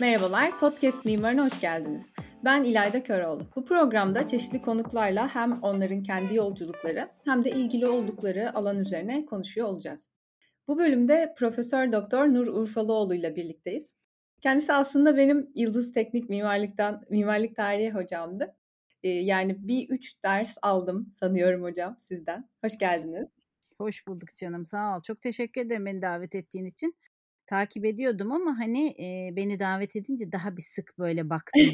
Merhabalar, Podcast Mimarı'na hoş geldiniz. Ben İlayda Köroğlu. Bu programda çeşitli konuklarla hem onların kendi yolculukları hem de ilgili oldukları alan üzerine konuşuyor olacağız. Bu bölümde Profesör Doktor Nur Urfalıoğlu ile birlikteyiz. Kendisi aslında benim Yıldız Teknik Mimarlık Tarihi hocamdı. Yani bir 3 ders aldım sanıyorum hocam sizden. Hoş geldiniz. Hoş bulduk canım, sağ ol. Çok teşekkür ederim beni davet ettiğin için. Takip ediyordum ama beni davet edince daha bir sık böyle baktım.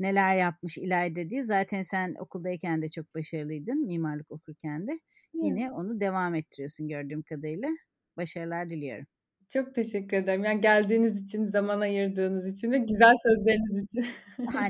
Neler yapmış İlayda diye. Zaten sen okuldayken de çok başarılıydın, mimarlık okurken de. Yine onu devam ettiriyorsun gördüğüm kadarıyla. Başarılar diliyorum. Çok teşekkür ederim. Yani geldiğiniz için, zaman ayırdığınız için ve güzel sözleriniz için.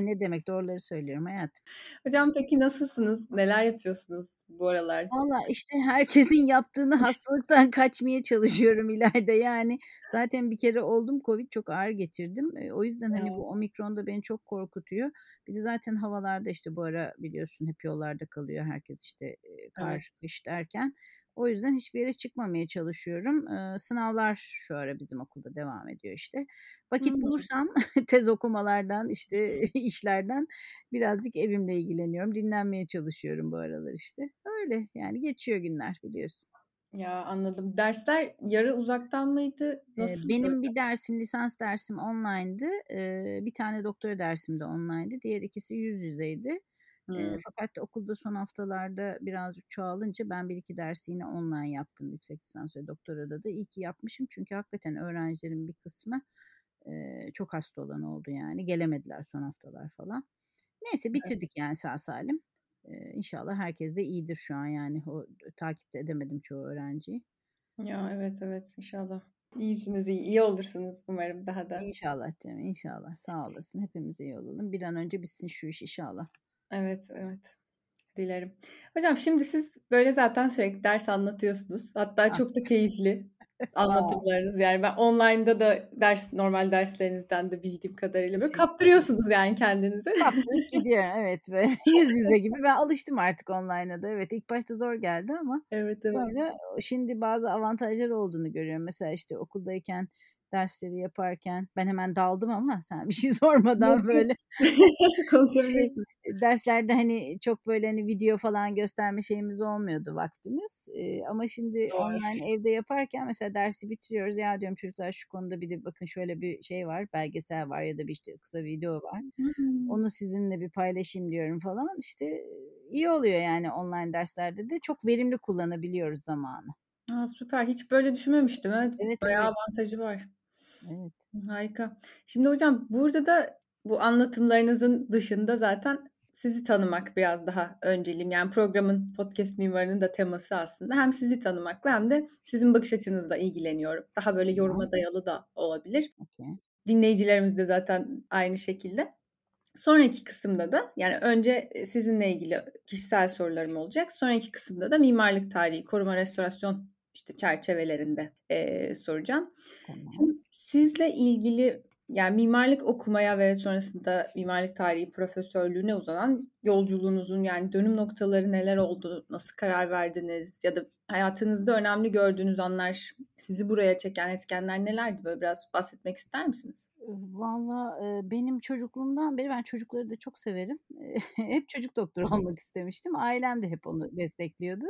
Ne demek, doğruları söylüyorum hayatım. Hocam peki nasılsınız? Neler yapıyorsunuz bu aralar? Valla işte herkesin yaptığını hastalıktan kaçmaya çalışıyorum İlayda. Yani zaten bir kere oldum, Covid çok ağır geçirdim. O yüzden bu Omikron da beni çok korkutuyor. Bir de zaten havalarda işte bu ara biliyorsun hep yollarda kalıyor herkes işte kar, kış derken. O yüzden hiçbir yere çıkmamaya çalışıyorum. Sınavlar şu ara bizim okulda devam ediyor işte. Vakit bulursam tez okumalardan işte işlerden birazcık evimle ilgileniyorum. Dinlenmeye çalışıyorum bu aralar işte. Öyle yani geçiyor günler biliyorsun. Ya anladım. Dersler yarı uzaktan mıydı? Nasıl benim bir dersim, lisans dersim online'dı. Bir tane doktora dersim de online'dı. Diğer ikisi yüz yüzeydi. Fakat okulda son haftalarda birazcık çoğalınca ben bir iki dersi yine online yaptım, yüksek lisans ve doktorada da iyi ki yapmışım çünkü hakikaten öğrencilerin bir kısmı çok hasta olan oldu yani gelemediler son haftalar falan. Neyse bitirdik yani sağ salim. İnşallah herkes de iyidir şu an yani o takipte edemedim çoğu öğrenciyi. Ya evet inşallah. İyisiniz, iyi olursunuz umarım daha da. İnşallah canım inşallah sağ olasın hepimiz iyi olalım bir an önce bitsin şu iş inşallah. Evet. Dilerim. Hocam şimdi siz böyle zaten sürekli ders anlatıyorsunuz. Hatta çok da keyifli anlatımlarınız. Yani ben online'da da normal derslerinizden de bildiğim kadarıyla böyle kaptırıyorsunuz yani kendinizi. Kaptırıp gidiyor evet böyle yüz yüze gibi. Ben alıştım artık online'a da. Evet ilk başta zor geldi ama sonra şimdi bazı avantajlar olduğunu görüyorum. Mesela işte okuldayken dersleri yaparken ben hemen daldım ama sen bir şey sormadan böyle konuşabiliyorsun. Derslerde hani çok böyle hani video falan gösterme şeyimiz olmuyordu vaktimiz. Ama şimdi online evde yaparken mesela dersi bitiriyoruz. Ya diyorum çocuklar şu konuda bir de bakın şöyle bir şey var, belgesel var ya da bir işte kısa video var. Onu sizinle bir paylaşayım diyorum falan. İşte iyi oluyor yani online derslerde de çok verimli kullanabiliyoruz zamanı. Süper. Hiç böyle düşünmemiştim. Evet, bayağı avantajı var. Evet. Harika. Şimdi hocam burada da bu anlatımlarınızın dışında zaten sizi tanımak biraz daha önceliğim. Yani programın podcast mimarının da teması aslında. Hem sizi tanımakla hem de sizin bakış açınızla ilgileniyorum. Daha böyle yoruma dayalı da olabilir. Okay. Dinleyicilerimiz de zaten aynı şekilde. Sonraki kısımda da yani önce sizinle ilgili kişisel sorularım olacak. Sonraki kısımda da mimarlık tarihi, koruma restorasyon işte çerçevelerinde soracağım. Tamam. Şimdi sizle ilgili yani mimarlık okumaya ve sonrasında mimarlık tarihi profesörlüğüne uzanan yolculuğunuzun yani dönüm noktaları neler oldu, nasıl karar verdiniz ya da hayatınızda önemli gördüğünüz anlar, sizi buraya çeken etkenler nelerdi? Böyle biraz bahsetmek ister misiniz? Valla benim çocukluğumdan beri ben çocukları da çok severim. Hep çocuk doktoru olmak istemiştim. Ailem de hep onu destekliyordu.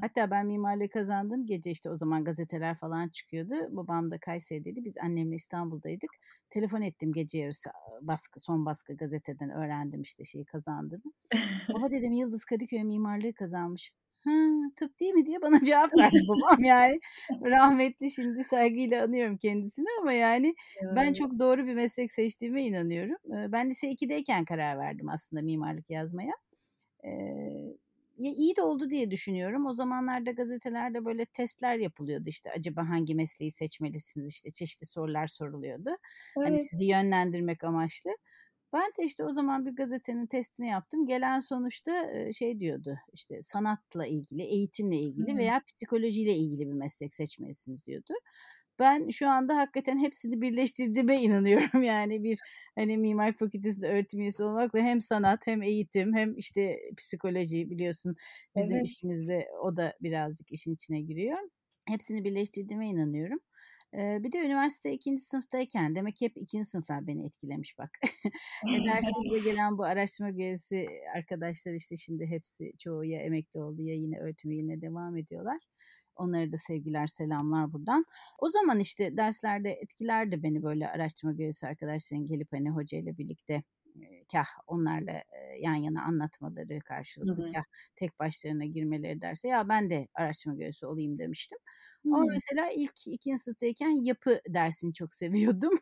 Hatta ben mimarlığı kazandığım gece işte o zaman gazeteler falan çıkıyordu. Babam da Kayseri'deydi. Biz annemle İstanbul'daydık. Telefon ettim gece yarısı son baskı gazeteden öğrendim işte şeyi kazandığını. Baba dedim Yıldız Kadıköy mimarlığı kazanmış. Tıp değil mi diye bana cevap verdi babam yani rahmetli şimdi saygıyla anıyorum kendisini ama yani ben çok doğru bir meslek seçtiğime inanıyorum. Ben lise 2'deyken karar verdim aslında mimarlık yazmaya. İyi de oldu diye düşünüyorum. O zamanlarda gazetelerde böyle testler yapılıyordu işte acaba hangi mesleği seçmelisiniz işte çeşitli sorular soruluyordu. Evet. Hani sizi yönlendirmek amaçlı. Ben de işte o zaman bir gazetenin testini yaptım. Gelen sonuçta şey diyordu işte sanatla ilgili, eğitimle ilgili veya psikolojiyle ilgili bir meslek seçmelisiniz diyordu. Ben şu anda hakikaten hepsini birleştirdiğime inanıyorum. Yani bir hani mimarlık fakültesinde öğretim üyesi olmakla hem sanat hem eğitim hem işte psikoloji biliyorsun bizim işimizde o da birazcık işin içine giriyor. Hepsini birleştirdiğime inanıyorum. Bir de üniversite 2. sınıftayken, demek ki hep 2. sınıflar beni etkilemiş bak. Dersimize gelen bu araştırma görevlisi arkadaşlar işte şimdi hepsi çoğu ya emekli oldu ya yine öğretmenliğe devam ediyorlar. Onlara da sevgiler, selamlar buradan. O zaman işte derslerde etkilerdi beni böyle araştırma görevlisi arkadaşların gelip hani hocayla birlikte kah onlarla yan yana anlatmaları karşılıklı kah tek başlarına girmeleri derse ya ben de araştırma görevlisi olayım demiştim. Ama mesela ikinci sınıftayken yapı dersini çok seviyordum.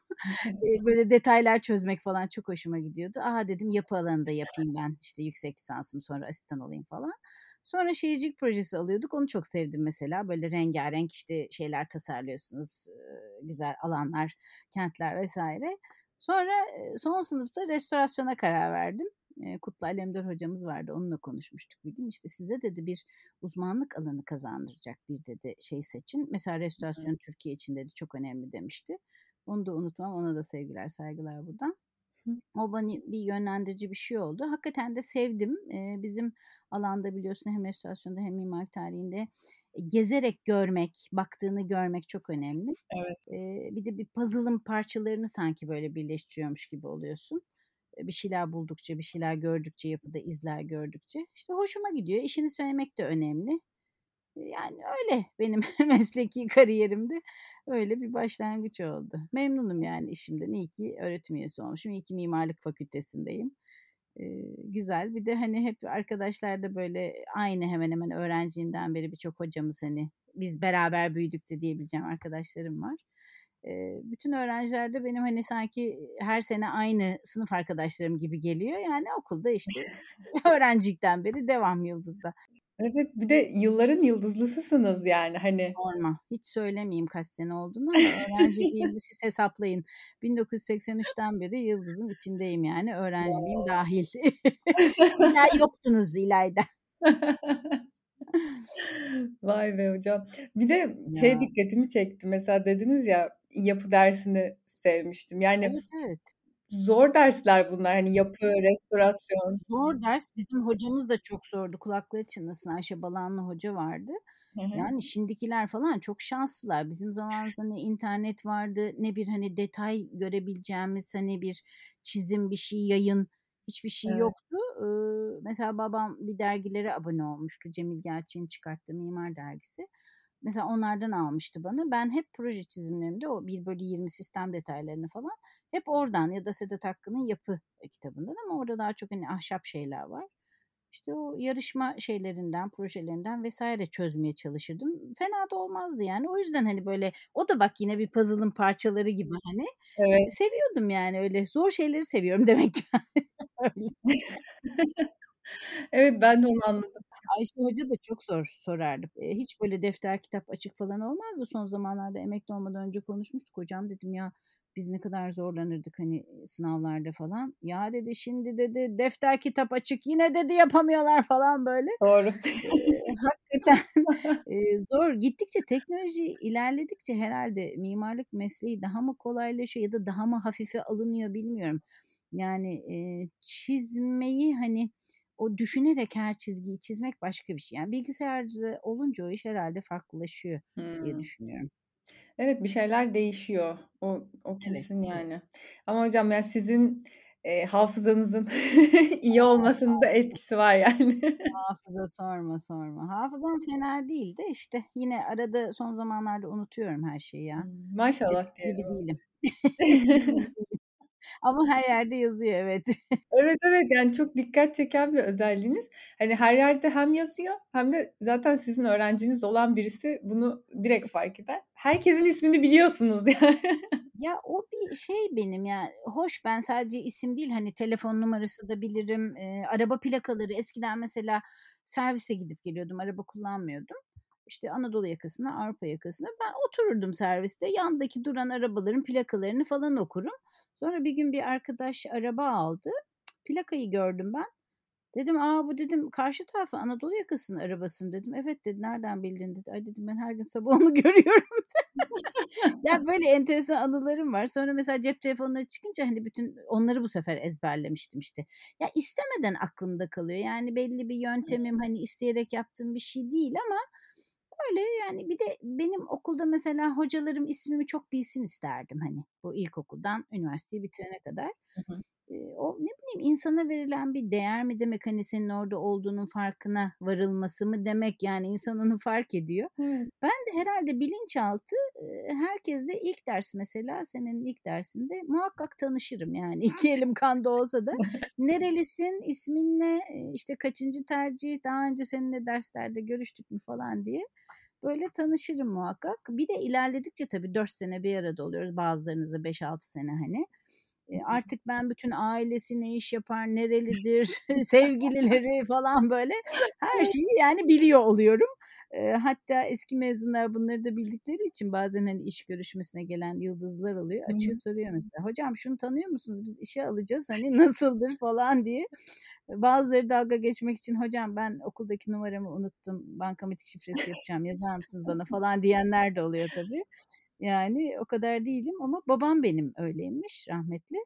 Böyle detaylar çözmek falan çok hoşuma gidiyordu. Aha dedim yapı alanında yapayım ben işte yüksek lisansım sonra asistan olayım falan. Sonra şehircilik projesi alıyorduk. Onu çok sevdim mesela. Böyle rengarenk işte şeyler tasarlıyorsunuz. Güzel alanlar, kentler vesaire. Sonra son sınıfta restorasyona karar verdim. Kutlu Alemdar hocamız vardı. Onunla konuşmuştuk bir gün. İşte size dedi bir uzmanlık alanı kazandıracak bir dedi şey seçin. Mesela restorasyon Türkiye için dedi çok önemli demişti. Onu da unutmam. Ona da sevgiler, saygılar buradan. O bana bir yönlendirici bir şey oldu. Hakikaten de sevdim. Bizim alanda biliyorsun hem restorasyonda hem mimarlık tarihinde gezerek görmek, baktığını görmek çok önemli. Evet. Bir de bir puzzle'ın parçalarını sanki böyle birleştiriyormuş gibi oluyorsun. Bir şeyler buldukça, bir şeyler gördükçe, yapıda izler gördükçe. İşte hoşuma gidiyor. İşini söylemek de önemli. Yani öyle benim mesleki kariyerimde öyle bir başlangıç oldu. Memnunum yani işimden. İyi ki öğretim üyesi olmuşum. İyi ki mimarlık fakültesindeyim. Güzel. Bir de hani hep arkadaşlar da böyle aynı hemen hemen öğrenciliğimden beri birçok hocamız hani biz beraber büyüdük de diyebileceğim arkadaşlarım var. Bütün öğrenciler de benim hani sanki her sene aynı sınıf arkadaşlarım gibi geliyor. Yani okulda işte öğrencilikten beri devam Yıldız'da. Evet, bir de yılların yıldızlısısınız yani hani. Normal. Hiç söylemeyeyim kaç sene olduğunu ama öğrenciliğimi siz hesaplayın. 1983'ten beri Yıldız'ın içindeyim yani öğrenciliğim dahil. İlla yoktunuz İlayda. Vay be hocam. Bir de şey dikkatimi çekti. Mesela dediniz ya yapı dersini sevmiştim. Yani evet. Zor dersler bunlar. Hani yapı, restorasyon. Zor ders. Bizim hocamız da çok zordu. Kulakları çınlasın. Ayşe Balanlı hoca vardı. Hı-hı. Yani şimdikiler falan çok şanslılar. Bizim zamanımızda ne internet vardı ne bir hani detay görebileceğimiz hani bir çizim bir şey yayın hiçbir şey yoktu. Mesela babam bir dergilere abone olmuştu. Cemil Gerçin çıkarttığı Mimar Dergisi. Mesela onlardan almıştı bana. Ben hep proje çizimlerimde o 1/20 sistem detaylarını falan hep oradan ya da Sedat Hakkı'nın yapı kitabından ama orada daha çok hani ahşap şeyler var. İşte o yarışma şeylerinden, projelerinden vesaire çözmeye çalışırdım. Fena da olmazdı yani. O yüzden hani böyle o da bak yine bir puzzle'ın parçaları gibi hani. Evet. Seviyordum yani öyle zor şeyleri seviyorum demek ki. Evet ben de onu anladım. Ayşe Hoca da çok zor sorardı. Hiç böyle defter kitap açık falan olmazdı. Son zamanlarda emekli olmadan önce konuşmuştuk. Hocam dedim ya biz ne kadar zorlanırdık hani sınavlarda falan. Ya dedi şimdi dedi defter kitap açık yine dedi yapamıyorlar falan böyle. Doğru. Hakikaten zor. Gittikçe teknoloji ilerledikçe herhalde mimarlık mesleği daha mı kolaylaşıyor ya da daha mı hafife alınıyor bilmiyorum. Yani çizmeyi hani o düşünerek her çizgiyi çizmek başka bir şey. Yani bilgisayarda olunca o iş herhalde farklılaşıyor diye düşünüyorum. Evet bir şeyler değişiyor. O kesin evet, yani. Evet. Ama hocam yani sizin hafızanızın iyi olmasının da etkisi var yani. Hafıza sorma. Hafızam fena değil de işte yine arada son zamanlarda unutuyorum her şeyi ya. Maşallah değilim. Ama her yerde yazıyor evet. Evet yani çok dikkat çeken bir özelliğiniz. Hani her yerde hem yazıyor hem de zaten sizin öğrenciniz olan birisi bunu direkt fark eder. Herkesin ismini biliyorsunuz yani. Ya o bir şey benim yani hoş ben sadece isim değil hani telefon numarası da bilirim. Araba plakaları eskiden mesela servise gidip geliyordum araba kullanmıyordum. İşte Anadolu yakasına Avrupa yakasına ben otururdum serviste yandaki duran arabaların plakalarını falan okurum. Sonra bir gün bir arkadaş araba aldı. Plakayı gördüm ben. Dedim bu dedim karşı tarafı Anadolu yakasının arabası mı dedim. Evet dedi nereden bildin dedi. Ay dedim ben her gün sabah onu görüyorum. Ya böyle enteresan anılarım var. Sonra mesela cep telefonları çıkınca hani bütün onları bu sefer ezberlemiştim işte. Ya istemeden aklımda kalıyor. Yani belli bir yöntemim hani isteyerek yaptığım bir şey değil ama Öyle yani, bir de benim okulda mesela hocalarım ismimi çok bilsin isterdim, hani bu ilkokuldan üniversiteyi bitirene kadar. Hı hı. O ne bileyim, insana verilen bir değer mi demek, hani senin orada olduğunun farkına varılması mı demek, yani insan onu fark ediyor. Evet. Ben de herhalde bilinçaltı herkes de ilk ders, mesela senin ilk dersinde muhakkak tanışırım yani, iki elim kanda olsa da. Nerelisin, ismin ne, işte kaçıncı tercih, daha önce seninle derslerde görüştük mü falan diye. Böyle tanışırım muhakkak. Bir de ilerledikçe tabii 4 sene bir arada oluyoruz, bazılarınızda 5-6 sene hani. Artık ben bütün ailesi ne iş yapar, nerelidir, sevgilileri falan, böyle her şeyi yani biliyor oluyorum. Hatta eski mezunlar bunları da bildikleri için bazen hani iş görüşmesine gelen yıldızlar oluyor. Açıyor, soruyor mesela. Hocam şunu tanıyor musunuz? Biz işe alacağız, hani nasıldır falan diye. Bazıları dalga geçmek için, hocam ben okuldaki numaramı unuttum, bankamatik şifresi yapacağım, yazar mısınız bana falan diyenler de oluyor tabii. Yani o kadar değilim ama babam benim öyleymiş, rahmetli.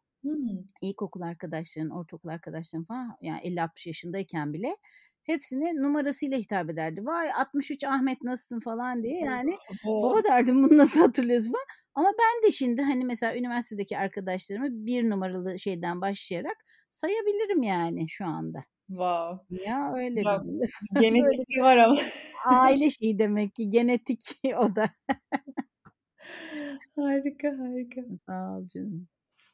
İlkokul arkadaşların, ortaokul arkadaşların falan, yani 50-60 yaşındayken bile hepsine numarasıyla hitap ederdi. Vay 63 Ahmet, nasılsın falan diye yani. Baba derdim, bunu nasıl hatırlıyorsun falan. Ama ben de şimdi hani mesela üniversitedeki arkadaşlarımı bir numaralı şeyden başlayarak sayabilirim yani şu anda. Wow. Ya öyle ya, bizim de. Genetik var ama. Aile şeyi demek ki, genetik o da. Harika. Sağ ol canım.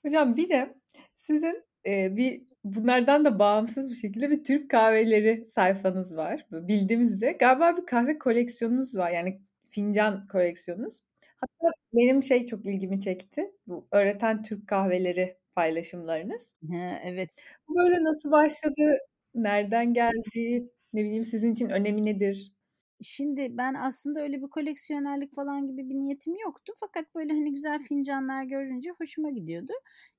Hocam bir de sizin bir bunlardan da bağımsız bir şekilde bir Türk kahveleri sayfanız var. Bildiğimiz üzere galiba bir kahve koleksiyonunuz var. Yani fincan koleksiyonunuz. Hatta benim çok ilgimi çekti. Bu öğreten Türk kahveleri paylaşımlarınız. Ha, evet. Böyle nasıl başladı? Nereden geldi? Ne bileyim, sizin için önemi nedir? Şimdi ben aslında öyle bir koleksiyonerlik falan gibi bir niyetim yoktu. Fakat böyle hani güzel fincanlar görünce hoşuma gidiyordu.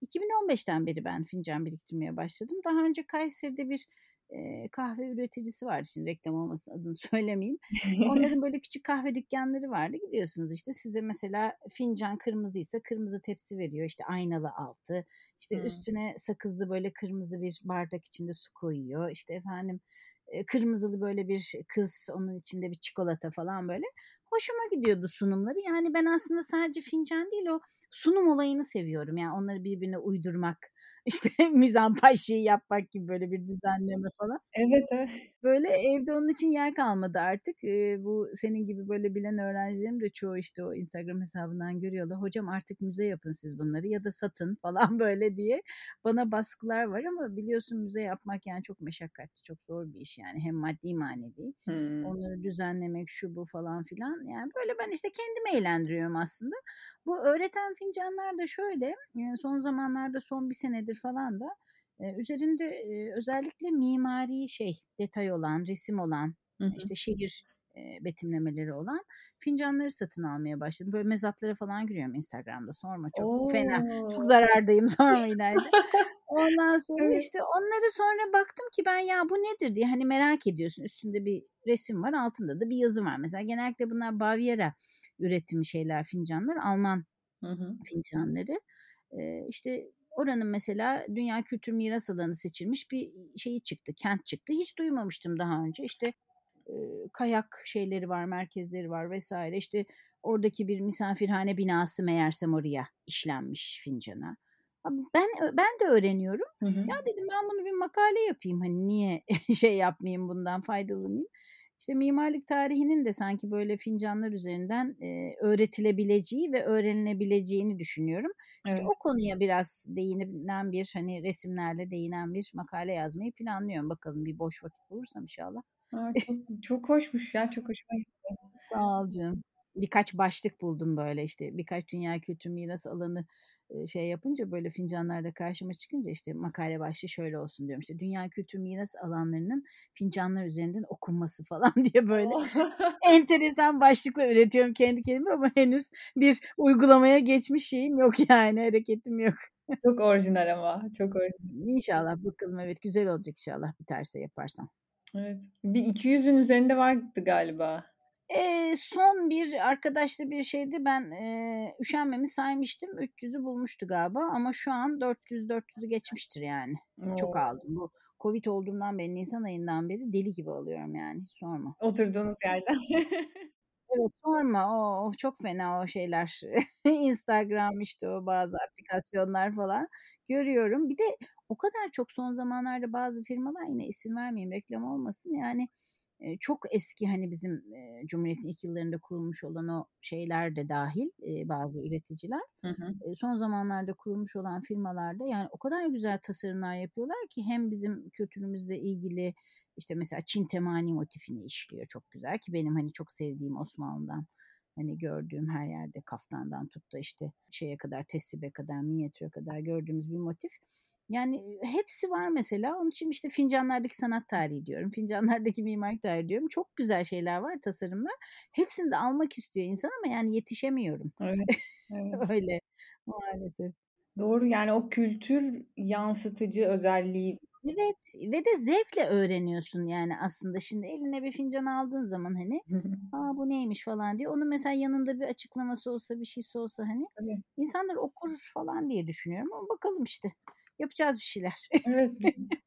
2015'ten beri ben fincan biriktirmeye başladım. Daha önce Kayseri'de bir kahve üreticisi vardı. Şimdi reklam olmasın, adını söylemeyeyim. Onların böyle küçük kahve dükkanları vardı. Gidiyorsunuz işte, size mesela fincan kırmızıysa kırmızı tepsi veriyor. İşte aynalı altı. İşte üstüne sakızlı böyle kırmızı bir bardak içinde su koyuyor. İşte efendim, kırmızılı böyle bir kız, onun içinde bir çikolata falan böyle. Hoşuma gidiyordu sunumları. Yani ben aslında sadece fincan değil, o sunum olayını seviyorum. Yani onları birbirine uydurmak, işte mizanpaşiyi yapmak gibi böyle bir düzenleme falan. Evet. Böyle evde onun için yer kalmadı artık. Bu senin gibi böyle bilen öğrencilerim de çoğu işte o Instagram hesabından görüyorlar. Hocam artık müze yapın siz bunları ya da satın falan böyle diye bana baskılar var ama biliyorsun müze yapmak yani çok meşakkatli, çok zor bir iş yani, hem maddi manevi. Onları düzenlemek, şu bu falan filan. Yani böyle ben işte kendimi eğlendiriyorum aslında. Bu öğreten fincanlar da şöyle, son zamanlarda, son bir senedir falan da üzerinde özellikle mimari detay olan, resim olan, işte şehir betimlemeleri olan fincanları satın almaya başladım. Böyle mezatlara falan giriyorum Instagram'da, sorma, çok fena, çok zarardayım, sorma İlayda. Ondan sonra işte onları sonra baktım ki ben, ya bu nedir diye hani merak ediyorsun. Üstünde bir resim var, altında da bir yazı var. Mesela genellikle bunlar Baviera üretimi şeyler, fincanlar, Alman fincanları. İşte oranın mesela Dünya Kültür Miras Alanı seçilmiş bir şeyi çıktı, kent çıktı. Hiç duymamıştım daha önce. İşte kayak şeyleri var, merkezleri var vesaire. İşte oradaki bir misafirhane binası meğersem oraya işlenmiş fincana. Ben de öğreniyorum. Ya dedim, ben bunu bir makale yapayım. Hani niye yapmayayım, bundan faydalanayım. İşte mimarlık tarihinin de sanki böyle fincanlar üzerinden öğretilebileceği ve öğrenilebileceğini düşünüyorum. Evet. İşte o konuya biraz değinen bir, hani resimlerle değinen bir makale yazmayı planlıyorum. Bakalım, bir boş vakit bulursam inşallah. Çok hoşmuş ya, çok hoşuma gitti. Sağ ol canım. Birkaç başlık buldum böyle, işte birkaç dünya kültür miras alanı yapınca, böyle fincanlarda karşıma çıkınca işte makale başlığı şöyle olsun diyorum. İşte dünya kültür miras alanlarının fincanlar üzerinden okunması falan diye böyle enteresan başlıkla üretiyorum kendi kendime ama henüz bir uygulamaya geçmiş şeyim yok yani, hareketim yok. Çok orijinal ama, çok orijinal. İnşallah, bakalım, evet, güzel olacak inşallah, biterse yaparsam. Evet. Bir 200'ün üzerinde vardı galiba. Son bir arkadaşla bir şeydi, ben üşenmemi saymıştım, 300'ü bulmuştu galiba ama şu an 400'ü geçmiştir yani. Çok aldım, bu Covid olduğumdan beri, Nisan ayından beri deli gibi alıyorum yani, sorma. Oturduğunuz yerden. Evet, sorma, o çok fena o şeyler. Instagram, işte o bazı aplikasyonlar falan görüyorum. Bir de o kadar çok son zamanlarda bazı firmalar, yine isim vermeyeyim reklam olmasın, yani çok eski, hani bizim Cumhuriyet'in ilk yıllarında kurulmuş olan o şeyler de dahil bazı üreticiler. Hı. Son zamanlarda kurulmuş olan firmalarda yani o kadar güzel tasarımlar yapıyorlar ki hem bizim kültürümüzle ilgili, işte mesela Çin temani motifini işliyor çok güzel, ki benim hani çok sevdiğim Osmanlı'dan hani gördüğüm her yerde, kaftandan tut da işte şeye kadar, teslibe kadar, minyatüre kadar gördüğümüz bir motif. Yani hepsi var mesela. Onun için işte fincanlardaki sanat tarihi diyorum, fincanlardaki mimarlık tarihi diyorum. Çok güzel şeyler var, tasarımlar. Hepsini de almak istiyor insan ama yani yetişemiyorum. Evet. Öyle maalesef. Doğru, yani o kültür yansıtıcı özelliği. Evet, ve de zevkle öğreniyorsun yani aslında. Şimdi eline bir fincan aldığın zaman hani aa bu neymiş falan diye, onun mesela yanında bir açıklaması olsa, bir şeysi olsa hani evet, insanlar okur falan diye düşünüyorum ama bakalım işte. Yapacağız bir şeyler. Evet,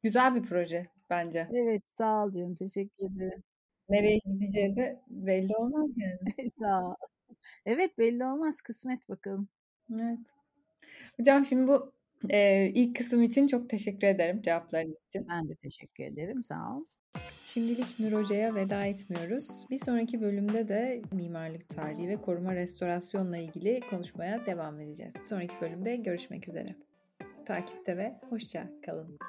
güzel bir proje bence. Evet, sağ ol diyorum, teşekkür ederim. Nereye gideceği de belli olmaz yani. Sağ ol. Evet, belli olmaz, kısmet bakalım. Evet. Hocam şimdi bu ilk kısım için çok teşekkür ederim cevaplarınız için. Ben de teşekkür ederim, sağ ol. Şimdilik Nur Hoca'ya veda etmiyoruz. Bir sonraki bölümde de mimarlık tarihi ve koruma restorasyonla ilgili konuşmaya devam edeceğiz. Sonraki bölümde görüşmek üzere. Takipte ve hoşça kalın.